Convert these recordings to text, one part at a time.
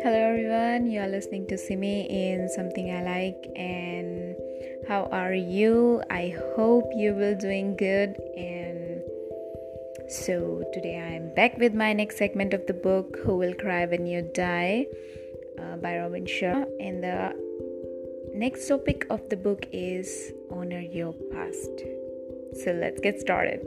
Hello everyone, you are listening to Simi in Something I Like, and how are you? I hope you will doing good. And so today I am back with my next segment of the book Who Will Cry When U Die by Robin Sharma, and the next topic of the book is honor your past. So let's get started.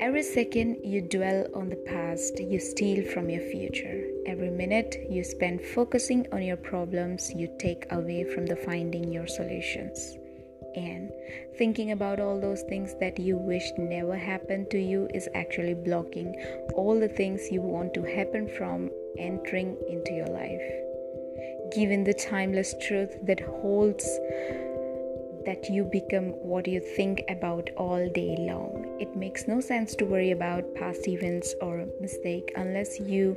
Every second you dwell on the past, you steal from your future. Every minute you spend focusing on your problems, you take away from the finding your solutions. And thinking about all those things that you wished never happened to you is actually blocking all the things you want to happen from entering into your life. Given the timeless truth that holds that you become what you think about all day long, it makes no sense to worry about past events or mistakes unless you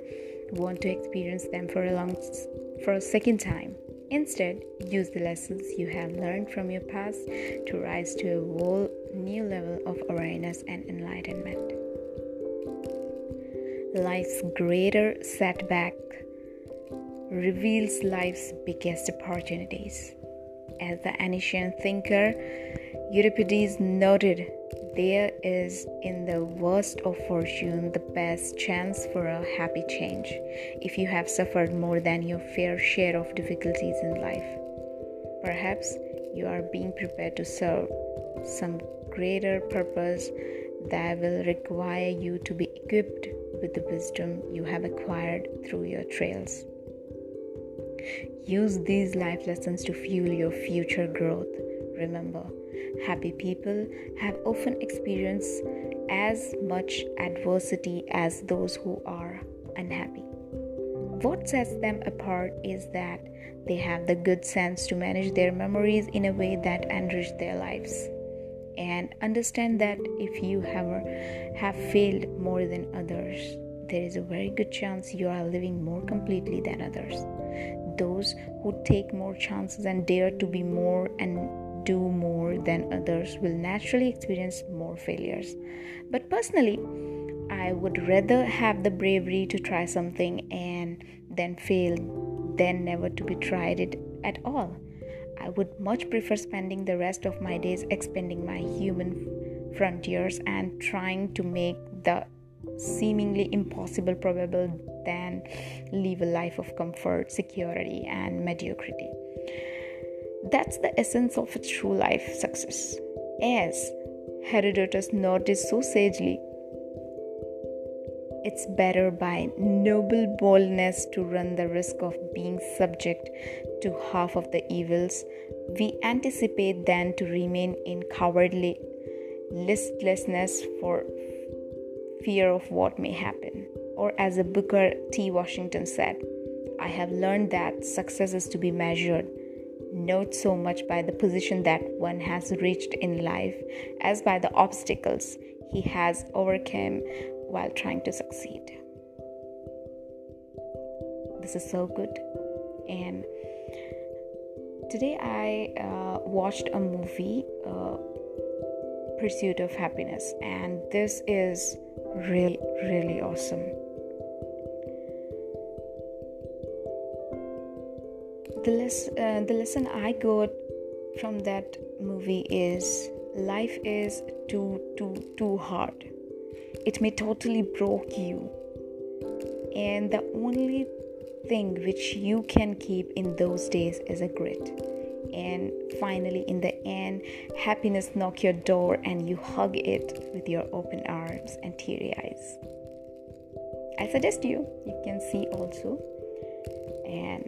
want to experience them for a second time. Instead, use the lessons you have learned from your past to rise to a whole new level of awareness and enlightenment. Life's greater setback reveals life's biggest opportunities. As the ancient thinker Euripides noted, there is in the worst of fortune the best chance for a happy change, if you have suffered more than your fair share of difficulties in life. Perhaps you are being prepared to serve some greater purpose that will require you to be equipped with the wisdom you have acquired through your trials. Use these life lessons to fuel your future growth. Remember, happy people have often experienced as much adversity as those who are unhappy. What sets them apart is that they have the good sense to manage their memories in a way that enriches their lives. And understand that if you have failed more than others, there is a very good chance you are living more completely than others. Those who take more chances and dare to be more and do more than others will naturally experience more failures. But personally, I would rather have the bravery to try something and then fail than never to be tried it at all. I would much prefer spending the rest of my days expanding my human frontiers and trying to make the seemingly impossible probable than live a life of comfort, security, and mediocrity. That's the essence of a true life success, as Herodotus noted so sagely. It's better by noble boldness to run the risk of being subject to half of the evils we anticipate than to remain in cowardly listlessness for fear of what may happen. Or as Booker T. Washington said, I have learned that success is to be measured not so much by the position that one has reached in life as by the obstacles he has overcome while trying to succeed. This is so good. And today I watched a movie, Pursuit of Happiness, and this is really, really awesome. The lesson I got from that movie is life is too hard. It may totally broke you, and the only thing which you can keep in those days is a grit. And finally, in the end, happiness knocks your door and you hug it with your open arms and teary eyes. I suggest you can see also. And